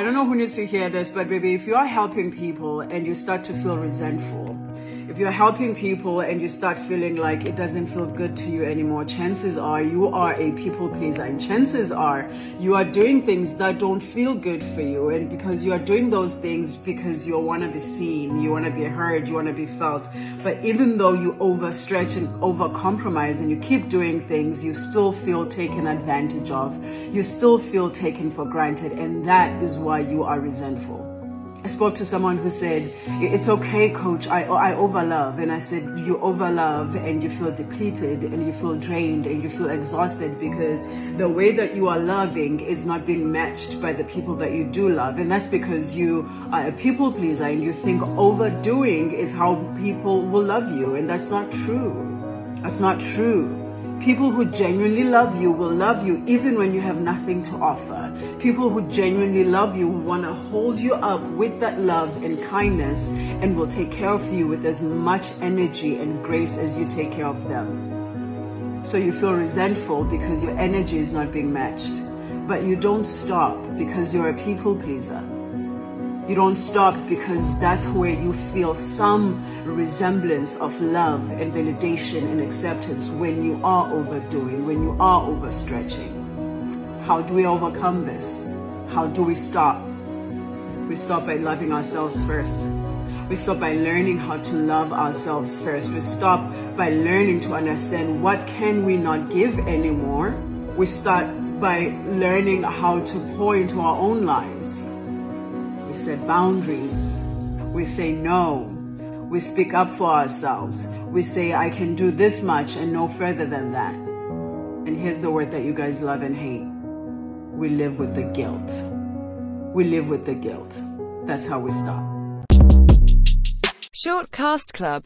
I don't know who needs to hear this, but baby, if you are helping people and you start to feel resentful, if you're helping people and you start feeling like it doesn't feel good to you anymore, chances are you are a people pleaser, and chances are you are doing things that don't feel good for you. And because you are doing those things because you want to be seen, you want to be heard, you want to be felt. But even though you overstretch and overcompromise and you keep doing things, you still feel taken advantage of. You still feel taken for granted. And that is why you are resentful. I spoke to someone who said, it's okay, coach, I overlove. And I said, you overlove and you feel depleted and you feel drained and you feel exhausted because the way that you are loving is not being matched by the people that you do love. And that's because you are a people pleaser and you think overdoing is how people will love you. And that's not true. That's not true. People who genuinely love you will love you even when you have nothing to offer. People who genuinely love you will want to hold you up with that love and kindness and will take care of you with as much energy and grace as you take care of them. So you feel resentful because your energy is not being matched. But you don't stop because you're a people pleaser. You don't stop because that's where you feel some resemblance of love and validation and acceptance when you are overdoing, when you are overstretching. How do we overcome this? How do we stop? We stop by loving ourselves first. We stop by learning how to love ourselves first. We stop by learning to understand what can we not give anymore. We start by learning how to pour into our own lives. We set boundaries, we say no, we speak up for ourselves, we say I can do this much and no further than that. And here's the word that you guys love and hate, we live with the guilt. We live with the guilt. That's how we stop. Shortcast Club.